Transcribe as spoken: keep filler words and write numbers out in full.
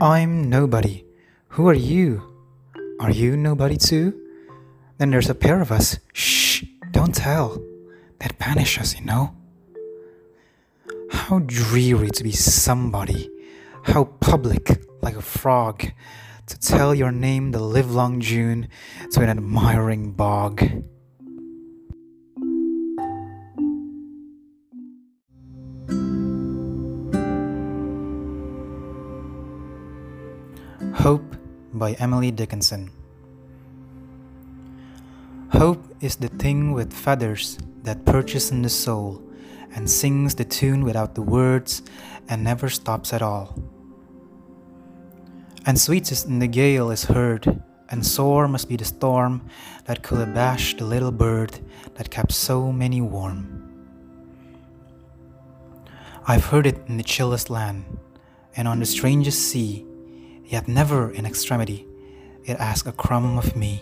I'm nobody. Who are you? Are you nobody too? Then there's a pair of us. Shh, don't tell. That vanishes, you know. How dreary to be somebody. How public, like a frog. To tell your name the livelong June to an admiring bog. Hope by Emily Dickinson. Hope is the thing with feathers that perches in the soul and sings the tune without the words and never stops at all. And sweetest in the gale is heard, and sore must be the storm that could abash the little bird that kept so many warm. I've heard it in the chillest land and on the strangest sea, yet never in extremity it asked a crumb of me.